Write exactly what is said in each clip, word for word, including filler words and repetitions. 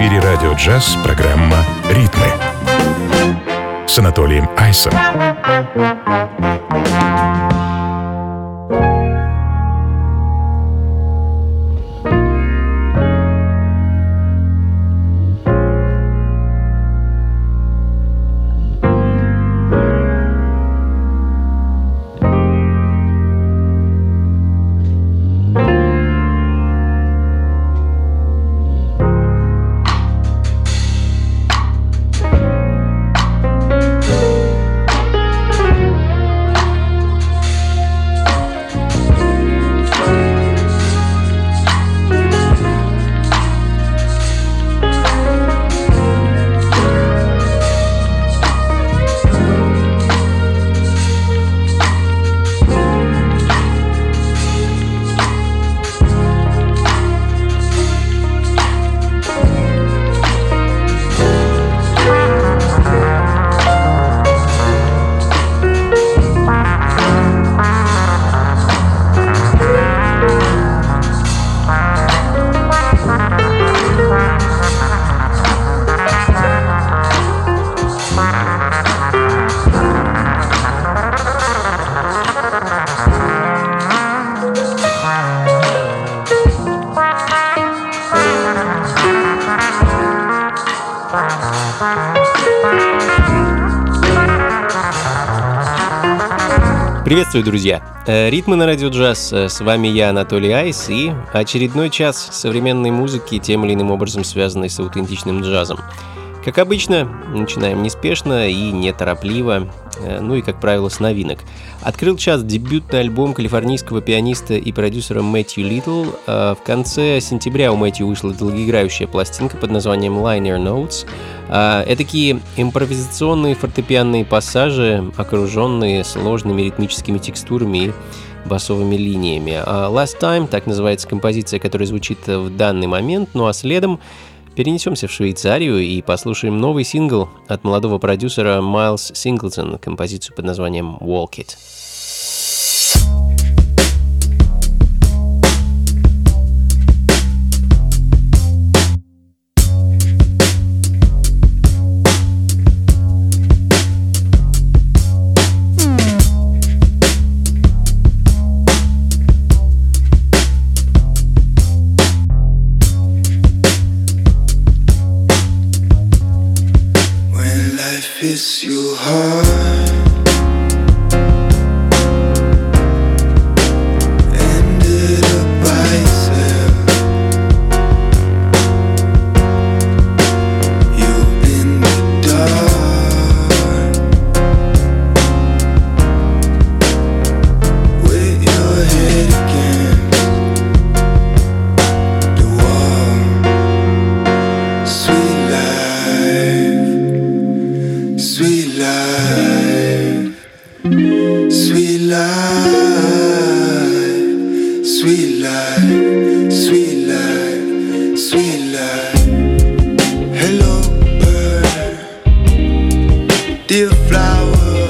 эфире радио «Джаз» программа «Ритмы» с Анатолием Айсом. Приветствую, друзья! Ритмы на радио «Джаз». С вами я, Анатолий Айс, и очередной час современной музыки, тем или иным образом связанной с аутентичным джазом. Как обычно, начинаем неспешно и неторопливо, ну и, как правило, с новинок. Открыл час дебютный альбом калифорнийского пианиста и продюсера Мэтью Литл. В конце сентября у Мэтью вышла долгоиграющая пластинка под названием Liner Notes. Этакие импровизационные фортепианные пассажи, окруженные сложными ритмическими текстурами и басовыми линиями. Last Time — так называется композиция, которая звучит в данный момент, ну а следом перенесемся в Швейцарию и послушаем новый сингл от молодого продюсера Майлз Синглтон, композицию под названием «Walk It». It's your heart ended up by itself. You're in the dark with your head against the wall. Sweet life, sweet life, sweet life, sweet life, sweet life, sweet life. Hello bird, dear flower,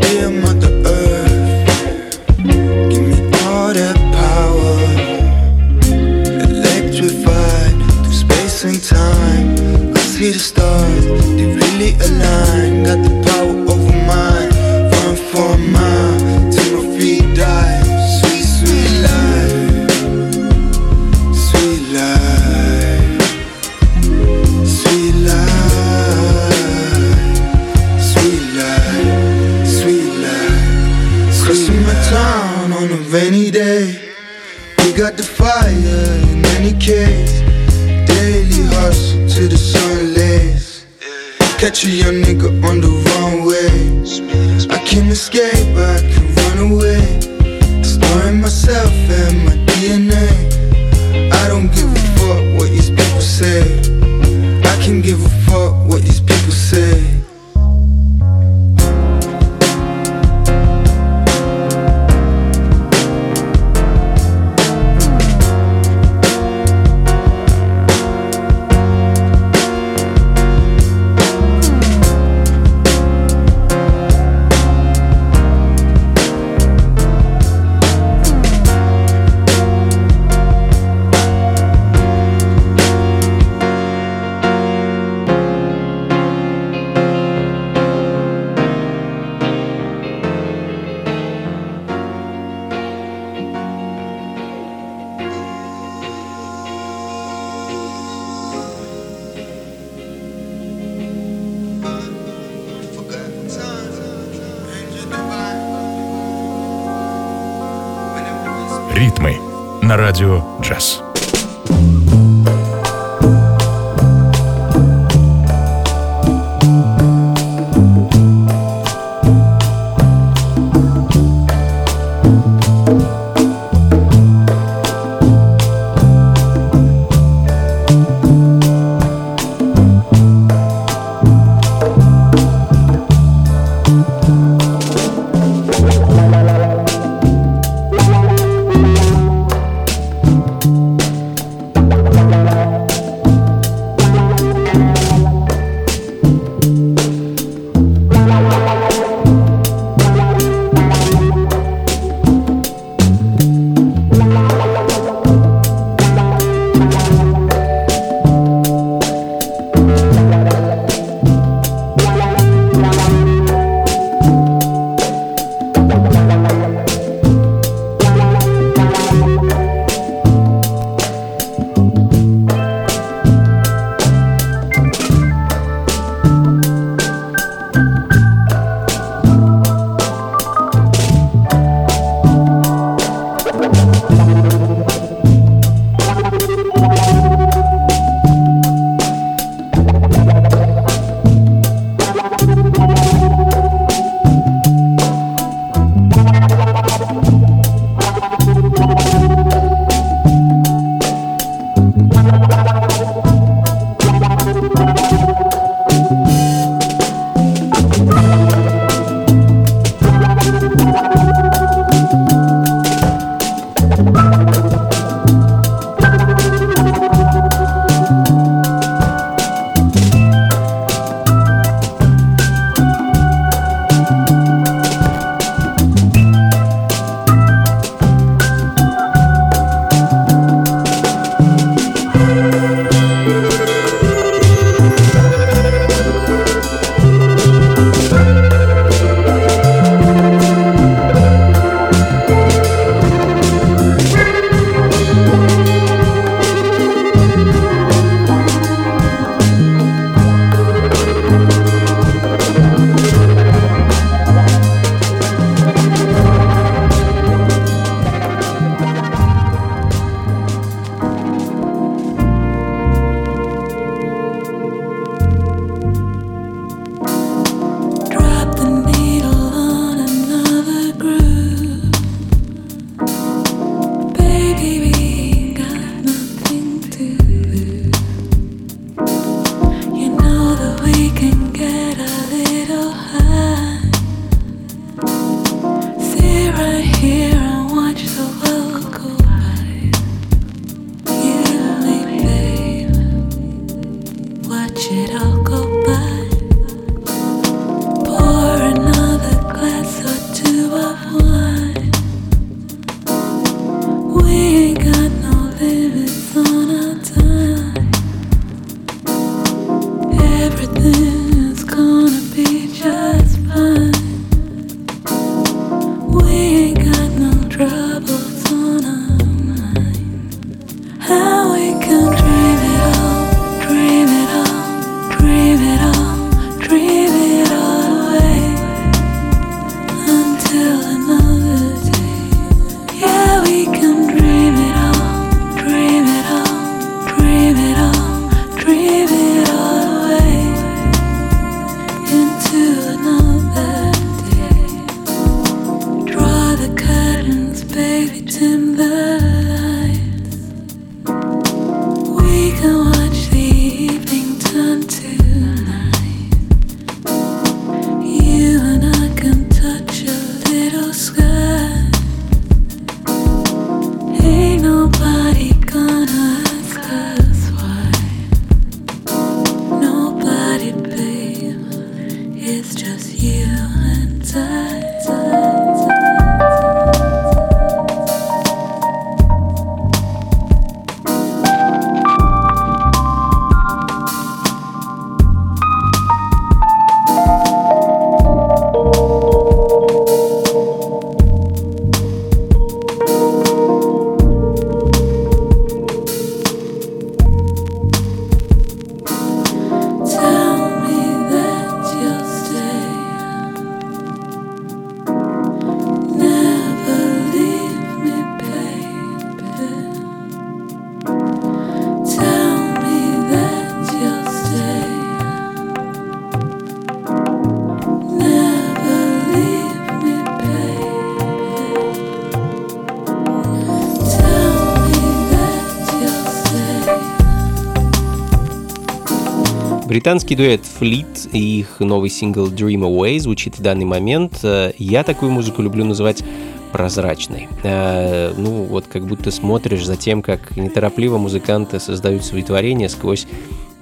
dear mother earth, give me all that power, electrified through space and time. I see the stars, align, got the power over mine, run for a mile till my feet die. Sweet, sweet life, sweet life, sweet life, sweet life, sweet life. Crossing my town on a rainy day, we got the fire in any case, daily hustle till the sun lays. Catch a young nigga on the wrong way. I can escape, I can run away. Destroying myself and my D N A. I don't give a fuck what these people say. I can give a fuck what these people say. «Ритмы» на радио «Джаз». Bye. Британский дуэт Флит и их новый сингл Dream Away звучит в данный момент. Я такую музыку люблю называть прозрачной. Ну, вот как будто смотришь за тем, как неторопливо музыканты создают свои творения сквозь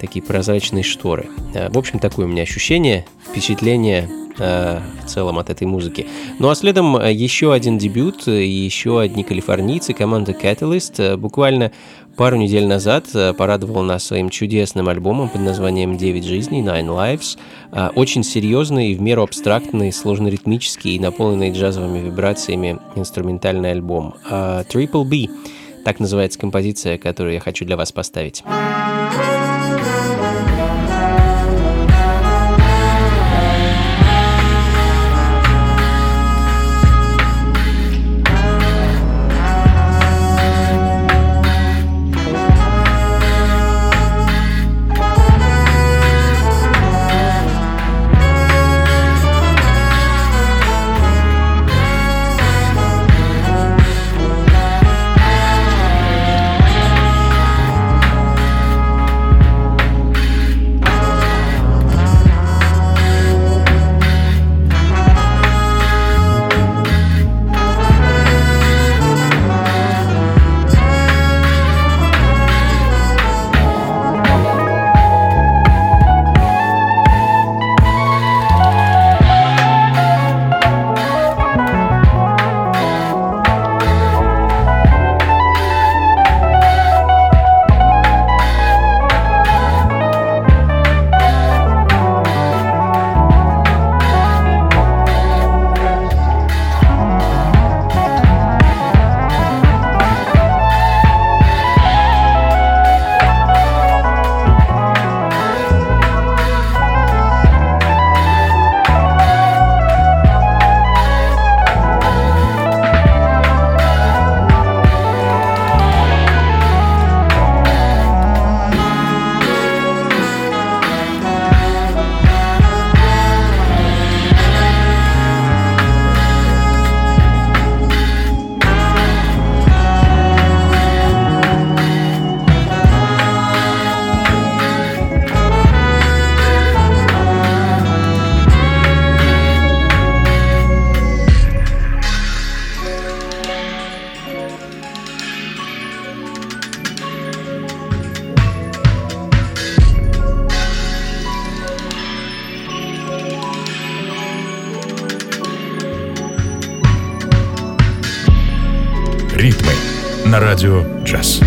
такие прозрачные шторы. В общем, такое у меня ощущение, впечатление в целом от этой музыки. Ну а следом еще один дебют, еще одни калифорнийцы, команда Catalyst. Буквально пару недель назад порадовала нас своим чудесным альбомом под названием «Девять жизней», Nine Lives. Очень серьезный, в меру абстрактный, сложно-ритмический и наполненный джазовыми вибрациями инструментальный альбом. Triple B, так называется композиция, которую я хочу для вас поставить. Радио «Джаз».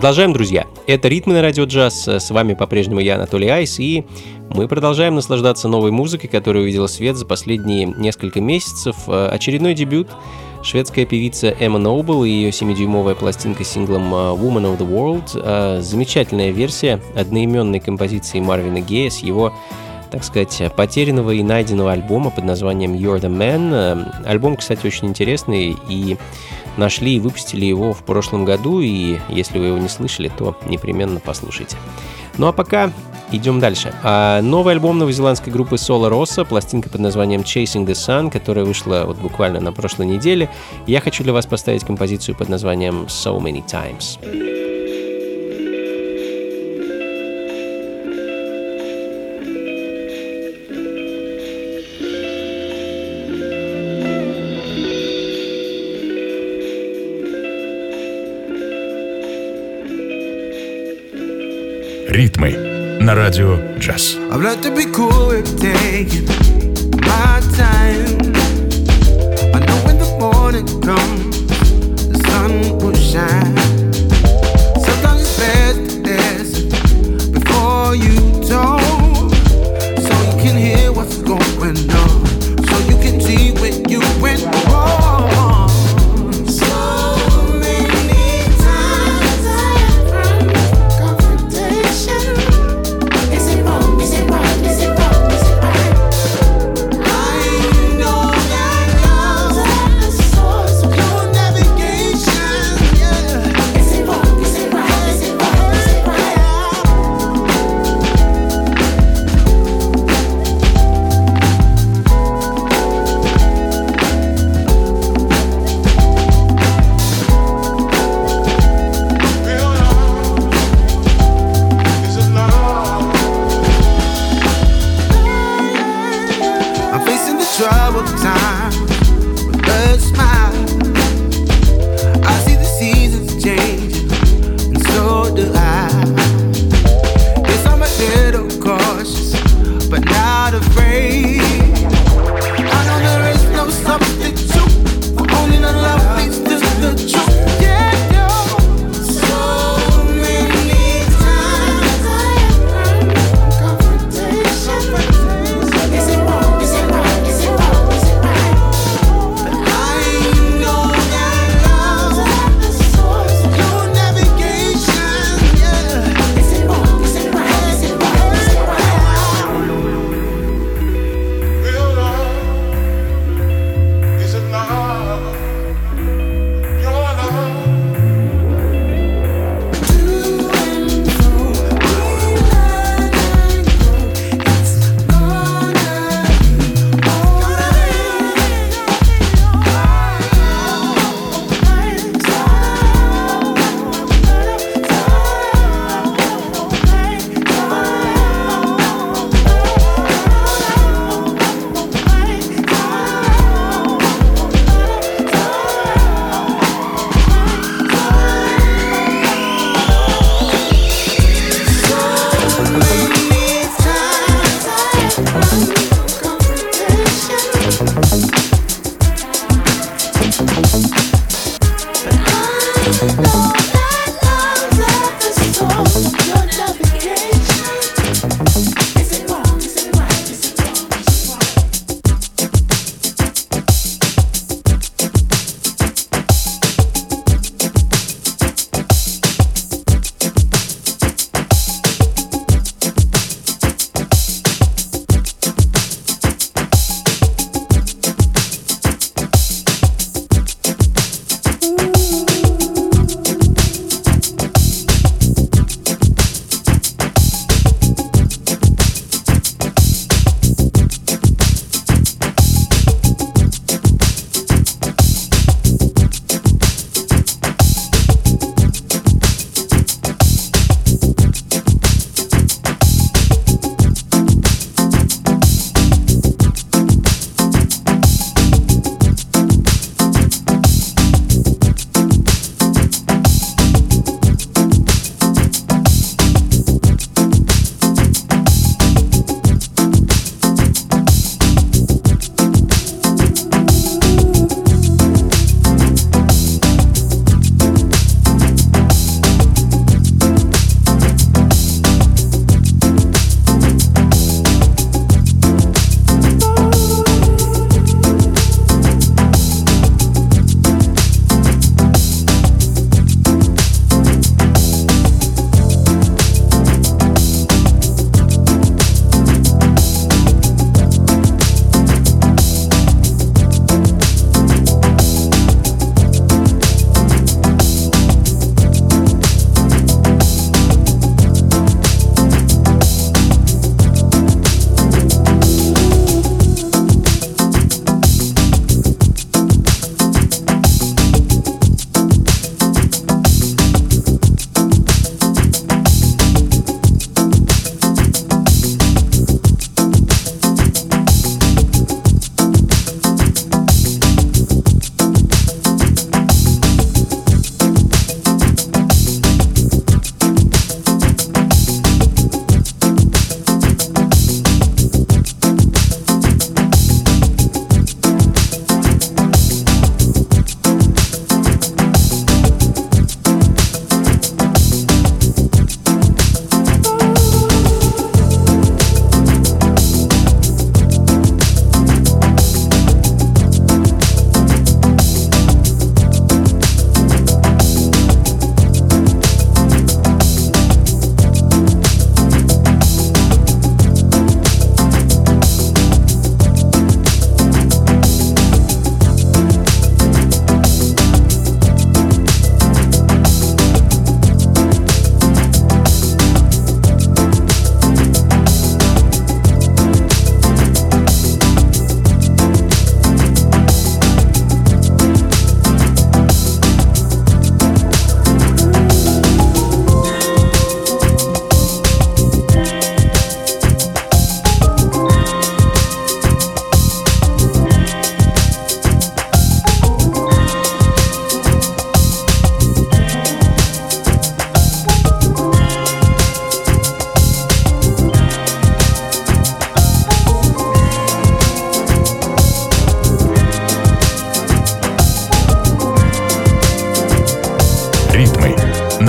Продолжаем, друзья. Это «Ритмы на радио джаз». С вами по-прежнему я, Анатолий Айс, и мы продолжаем наслаждаться новой музыкой, которая увидела свет за последние несколько месяцев. Очередной дебют. Шведская певица Эмма Нобел и ее семидюймовая пластинка с синглом «Woman of the World». Замечательная версия одноименной композиции Марвина Гея с его, так сказать, потерянного и найденного альбома под названием «You're the Man». Альбом, кстати, очень интересный, и нашли и выпустили его в прошлом году, и если вы его не слышали, то непременно послушайте. Ну а пока идем дальше. А новый альбом новозеландской группы Sola Rosa, пластинка под названием Chasing the Sun, которая вышла вот буквально на прошлой неделе. Я хочу для вас поставить композицию под названием So Many Times. Ритмы на радио джаз. I've learned to be cool with taking my time. I know when the morning comes, the sun will shine. Sometimes it's best to listen before you talk, so you can hear what's going on, so you can see when you went wrong.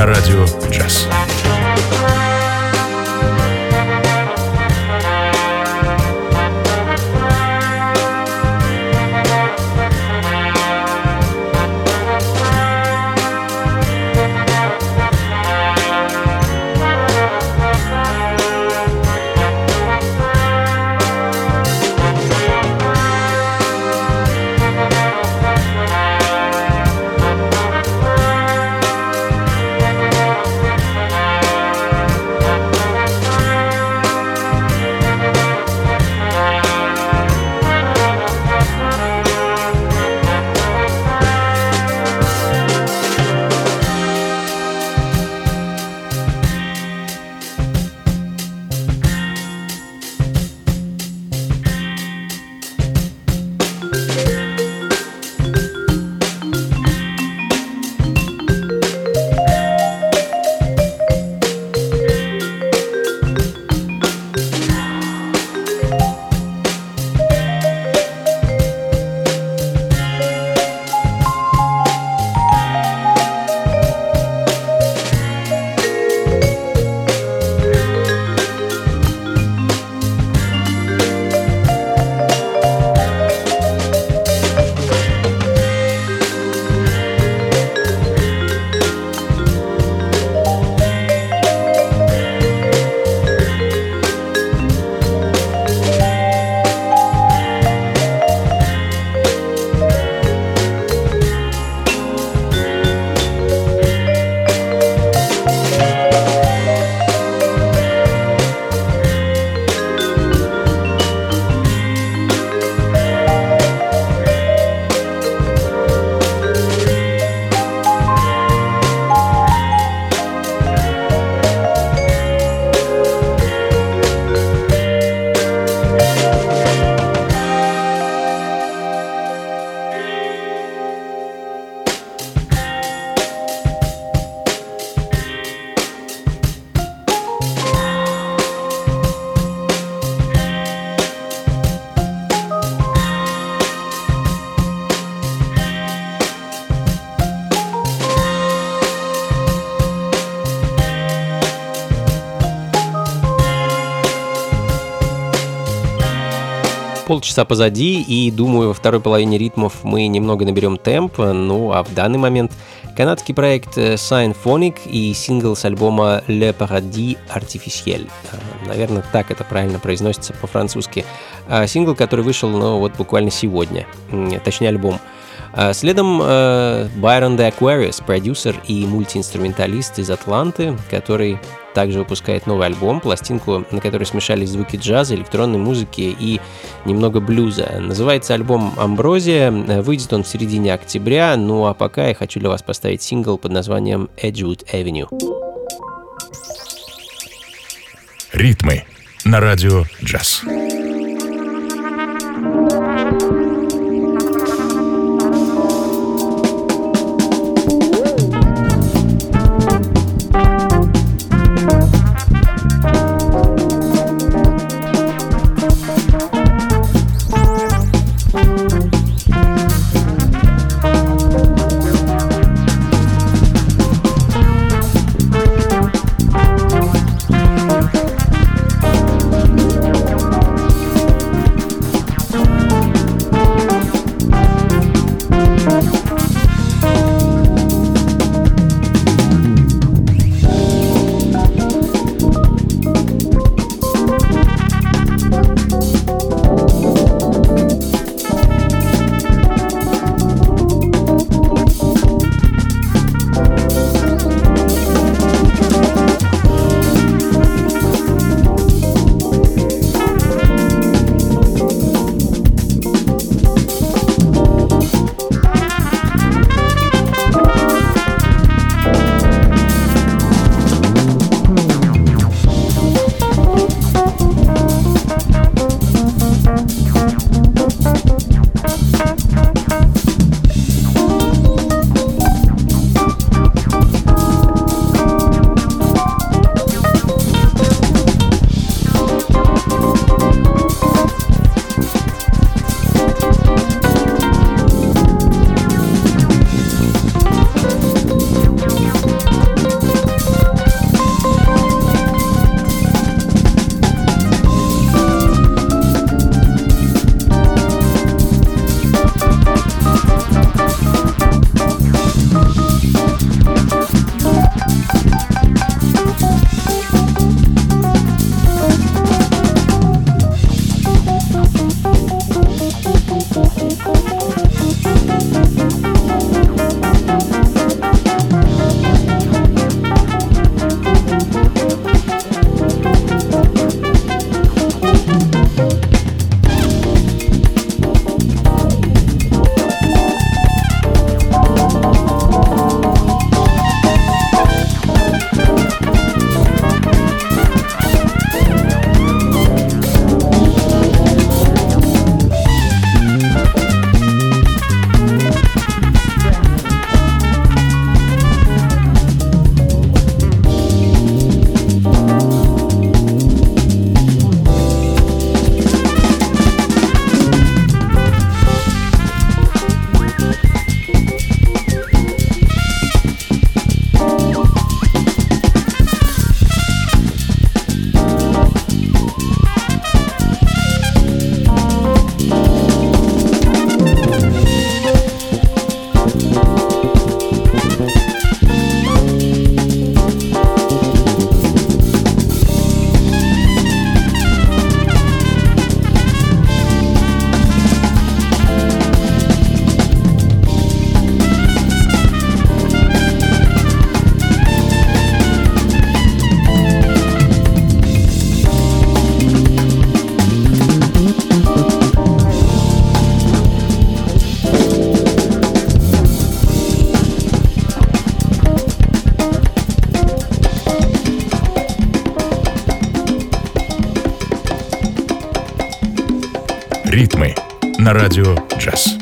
на радио «Джаз». Полчаса позади, и, думаю, во второй половине ритмов мы немного наберем темп, ну а в данный момент канадский проект Synphonic и сингл с альбома Le Paradis Artificiel. Наверное, так это правильно произносится по-французски. Сингл, который вышел, ну, вот буквально сегодня, точнее альбом. Следом Байрон де Аквариус, продюсер и мультиинструменталист из Атланты, который также выпускает новый альбом, пластинку, на которой смешались звуки джаза, электронной музыки и немного блюза. Называется альбом «Амброзия», выйдет он в середине октября, ну а пока я хочу для вас поставить сингл под названием «Edgewood Avenue». Ритмы на радио «Джаз». «Ритмы» на радио «Джаз».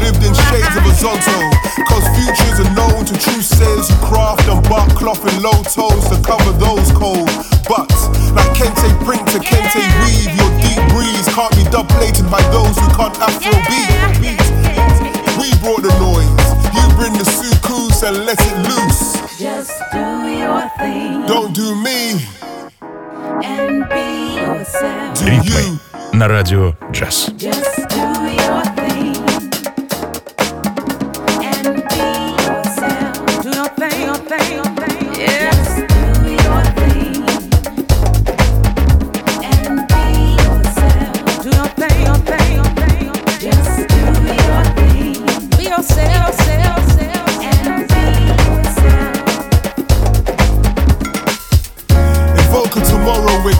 Lived in horizontal. Cause futures are known to truces who craft and bark cloth in low toes to cover those cold butts. Like Kente print to Kente weave, your deep breeze can't be dub-plated by those who can't Afrobeat. We brought the noise, you bring the sukus and let it loose. Just do your thing. Don't do me. And be yourself. Do you? На радио «Джаз».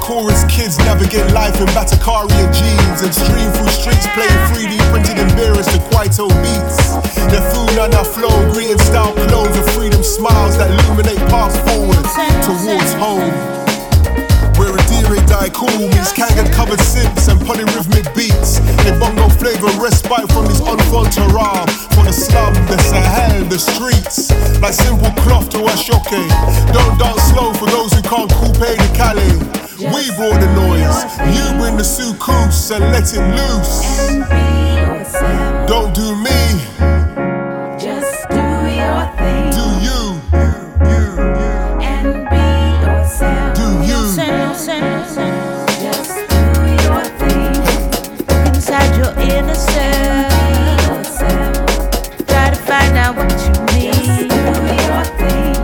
Chorus kids navigate life in Batakarian jeans and stream through streets playing three D printed in mirrors to Kwaito beats. Their food and our flow, green style clothes and freedom smiles that illuminate paths forward towards home. Where a D-Ray Daikul meets Kangen covered synths and polyrhythmic beats. They bongo flavor respite from these enfants terroir, from the slum, the Sahel, the streets. Like simple cloth to ashoke. Don't dance slow for those who can't coupe the Calais. We brought the noise, you bring the succoose and let it loose. And be yourself. Don't do me. Just do your thing. Do you? And be yourself. Do you? Just do your thing. Look inside your inner self. Try to find out what you need. Just do your thing.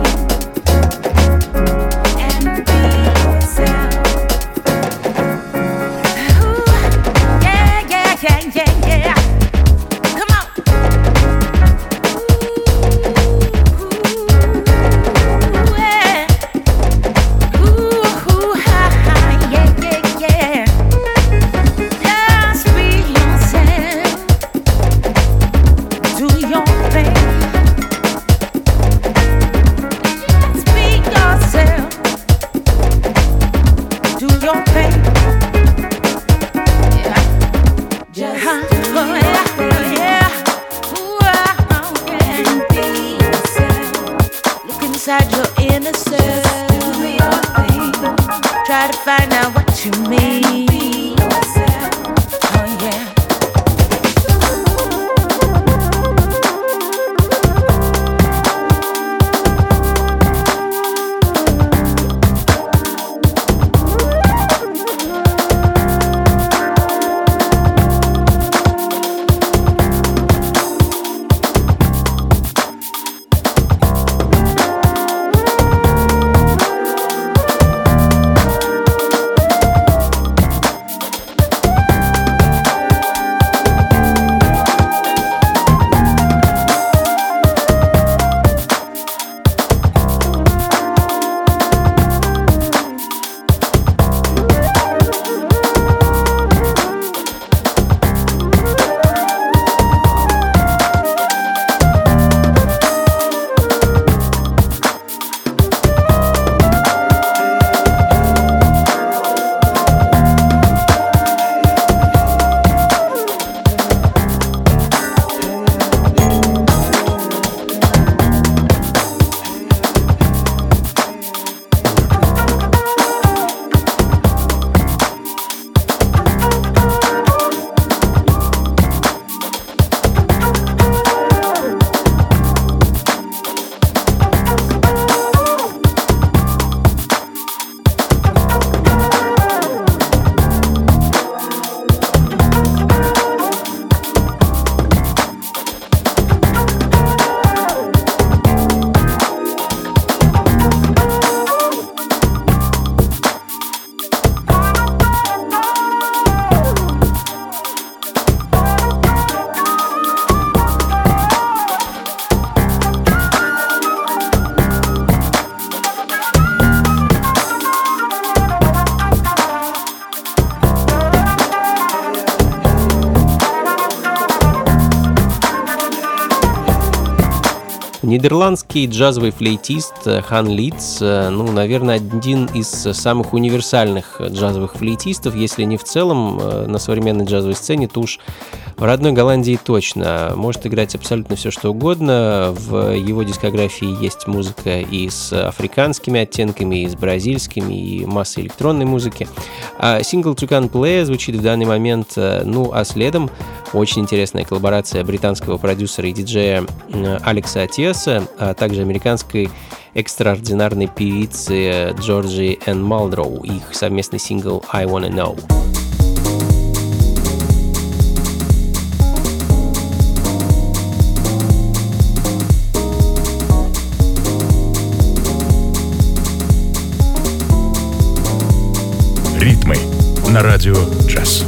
Нидерландский джазовый флейтист Хан Лиц, ну, наверное, один из самых универсальных джазовых флейтистов, если не в целом на современной джазовой сцене, то уж в родной Голландии точно. Может играть абсолютно все, что угодно. В его дискографии есть музыка и с африканскими оттенками, и с бразильскими, и масса электронной музыки. А Single to Can Play звучит в данный момент. Ну, а следом очень интересная коллаборация британского продюсера и диджея Алекса Атеса, а также американской экстраординарной певицы Джорджи Энн Малдроу. Их совместный сингл «I Wanna Know». Ритмы на радио «Джаз».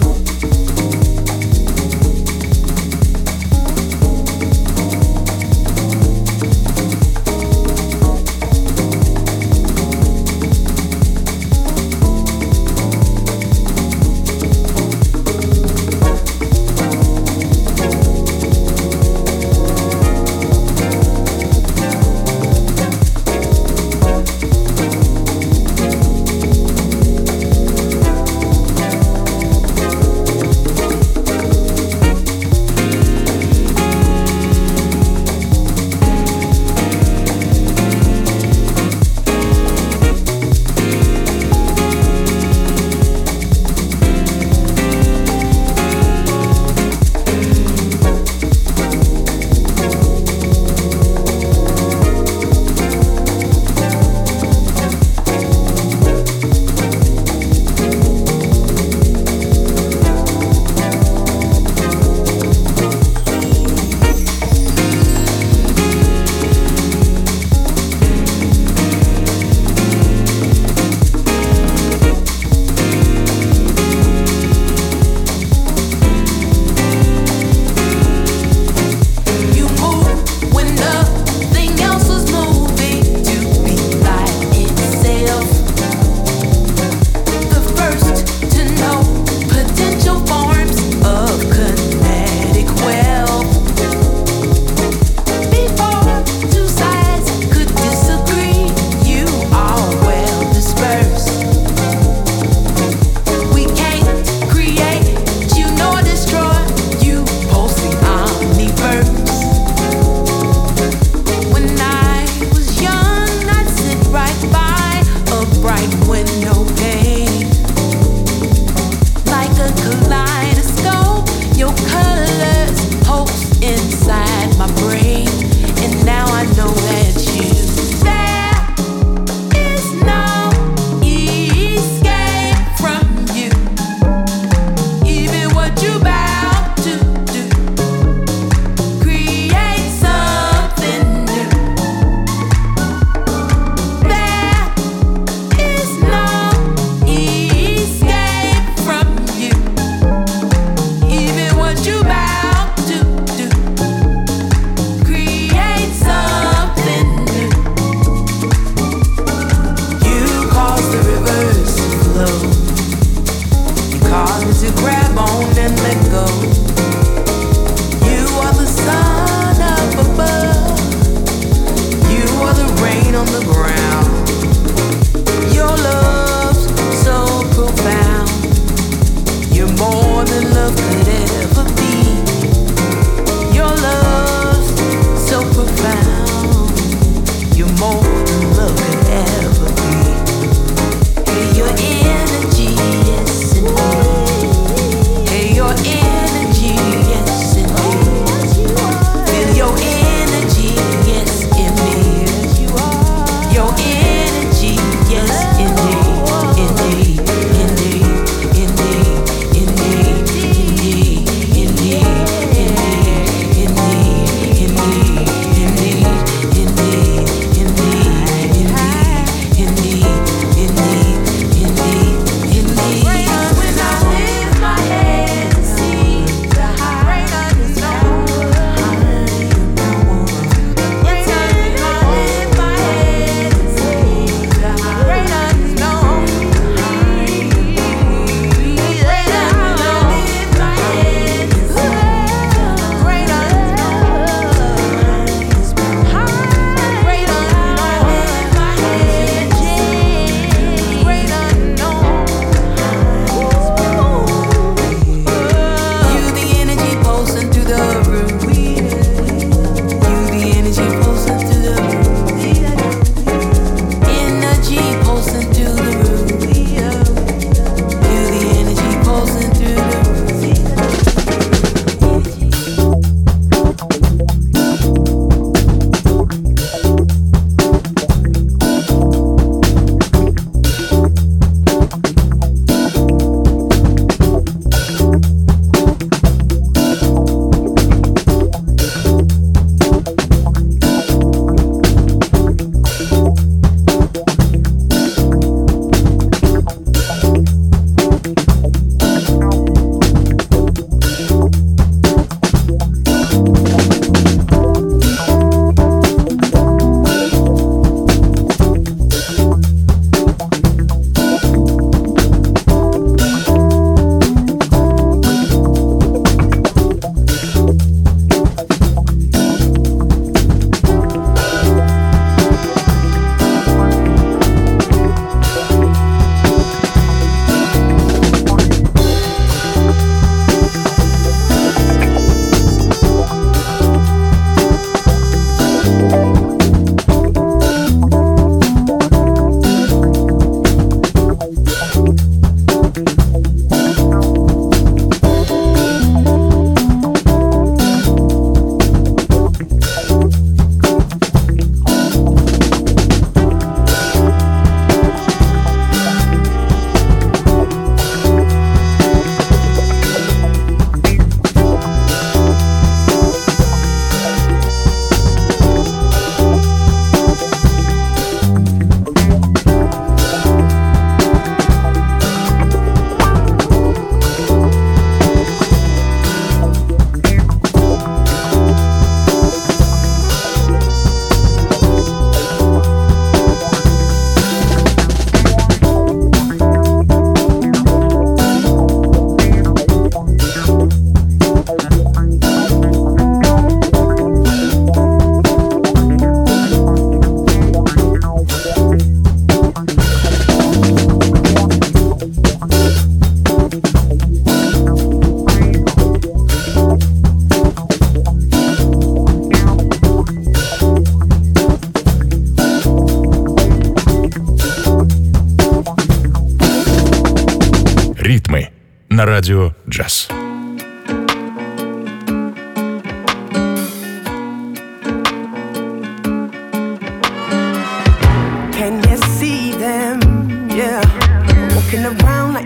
на радио «Джаз».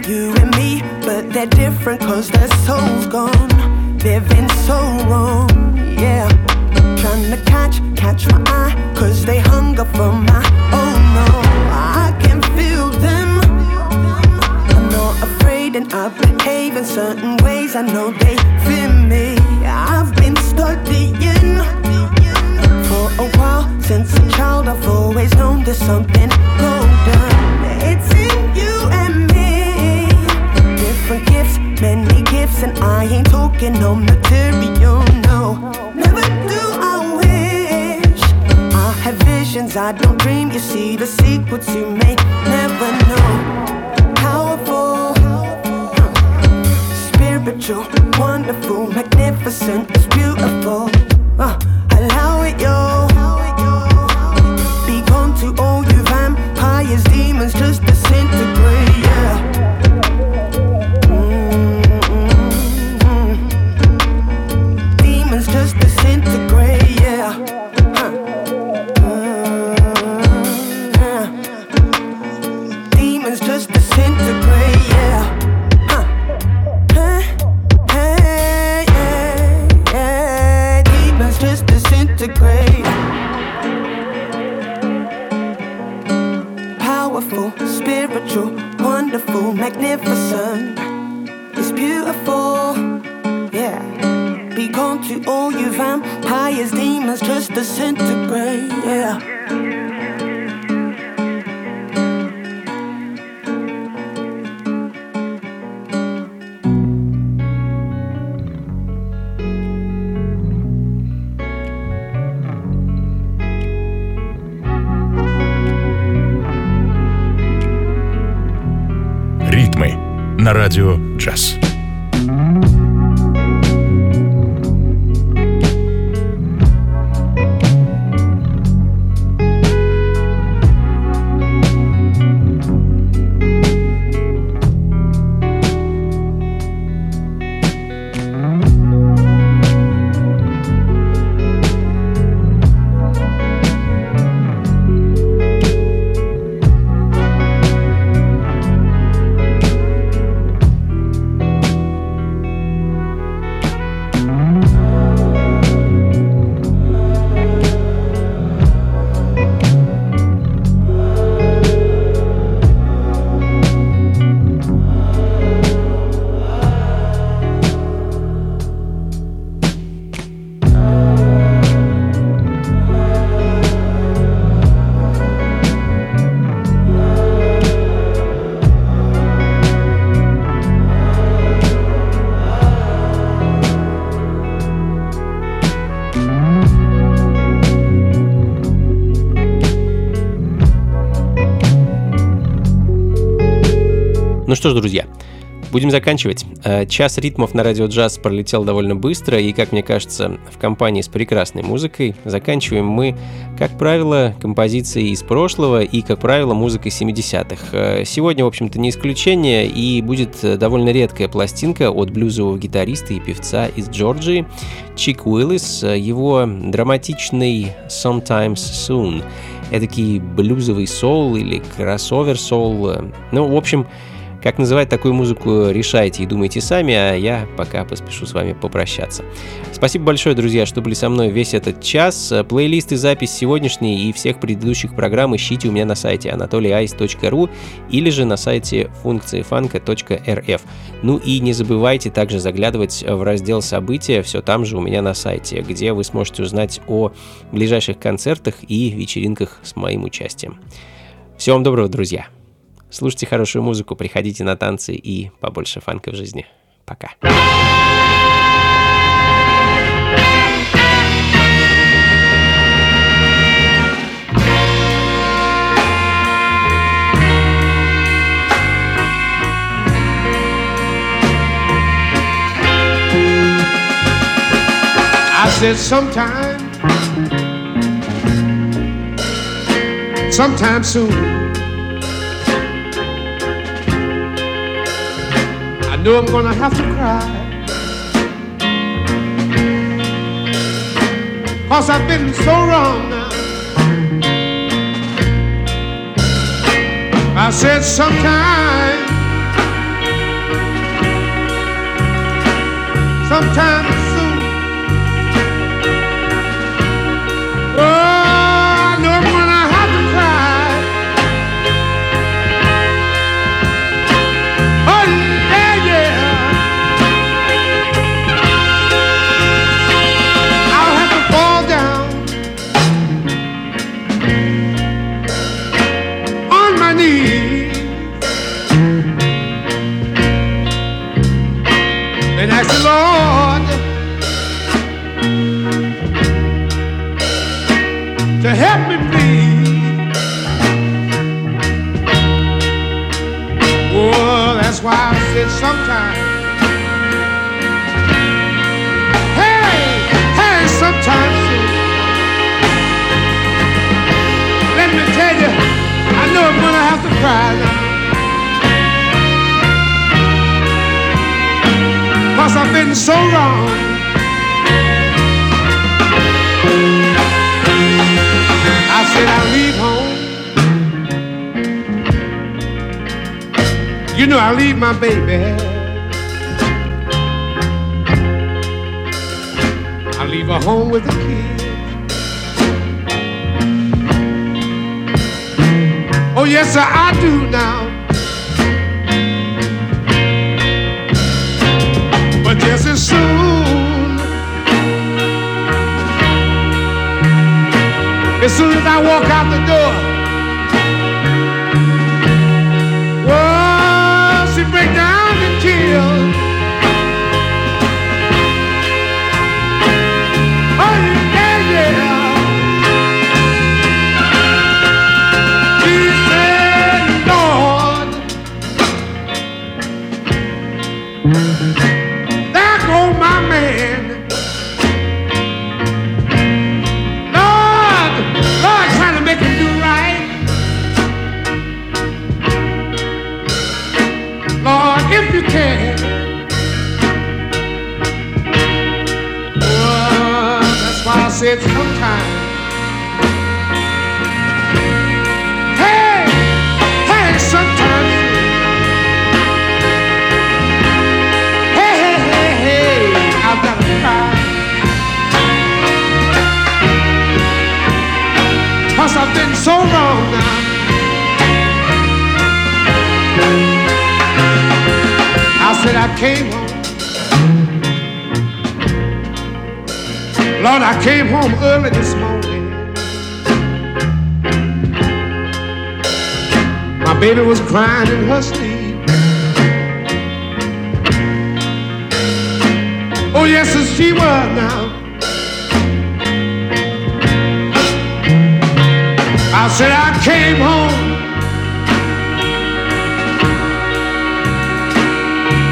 You and me, but they're different cause their soul's gone. They've been so wrong, yeah. Trying to catch, catch my eye, cause they hunger for my, oh no, I can feel them. I'm not afraid and I behave in certain ways, I know they fear me. I've been studying for a while, since a child I've always known there's something golden. It's in you and me. Gifts, many gifts, and I ain't talking no material, no. Never do I wish I have visions, I don't dream. You see the secrets you may never know. Powerful, spiritual, wonderful, magnificent, it's beautiful. uh, Allow it, yo. Be gone to all you vampires, demons, just disintegrate, yeah. Just disintegrate, yeah. Huh. Uh, demons just disintegrate, yeah. Huh. Hey, hey, yeah, yeah. Demons just disintegrate. Powerful, spiritual, wonderful, magnificent. It's beautiful, yeah. Be gone to all you vampires, demons just disintegrate, yeah. Ритмы на радио «Джаз». Ну что ж, друзья, будем заканчивать. Час ритмов на радио «Джаз» пролетел довольно быстро, и, как мне кажется, в компании с прекрасной музыкой заканчиваем мы, как правило, композицией из прошлого и, как правило, музыкой семидесятых. Сегодня, в общем-то, не исключение, и будет довольно редкая пластинка от блюзового гитариста и певца из Джорджии Чик Уиллис, его драматичный «Sometimes Soon». Эдакий блюзовый соул или кроссовер соул. Ну, в общем... Как называть такую музыку, решайте и думайте сами, а я пока поспешу с вами попрощаться. Спасибо большое, друзья, что были со мной весь этот час. Плейлист и запись сегодняшней и всех предыдущих программ ищите у меня на сайте анатолий айс точка ру или же на сайте функции фанка точка рф. Ну и не забывайте также заглядывать в раздел «События», все там же у меня на сайте, где вы сможете узнать о ближайших концертах и вечеринках с моим участием. Всего вам доброго, друзья! Слушайте хорошую музыку, приходите на танцы и побольше фанка в жизни. Пока. I said sometime, sometime soon. know I'm gonna have to cry, 'cause I've been so wrong now. I said sometimes, sometimes soon, oh, I know I'm gonna have to cry. Oh, yeah, yeah. I'll have to fall down on my knees. And ask the Lord to help me, please. Oh, that's why I said sometimes, hey, hey, sometimes. Let me tell you, I know I'm gonna have to cry now. 'Cause I've been so wrong. I said I'll leave home. You know I'll leave my baby. I'll leave her home with the kids. Oh yes, sir, I do now. But just as soon As soon as I walk out the door, whoa, she breaks down and kills. Oh yeah, yeah. She said, Lord, said sometimes, hey, hey, sometimes, hey, hey, hey, hey, I've got to cry, 'cause I've been so wrong now. I said I came home, Lord, I came home early this morning. My baby was crying in her sleep. Oh, yes, as she was now. I said I came home.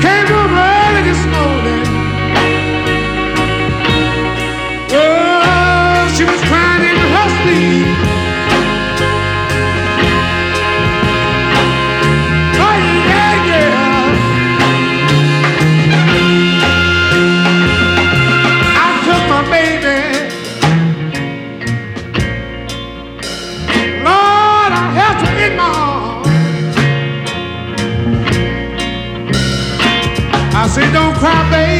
Came home early this morning. She was crying in her sleep. Oh yeah, yeah. I took my baby. Lord, I held her in my arms. I said, don't cry, baby.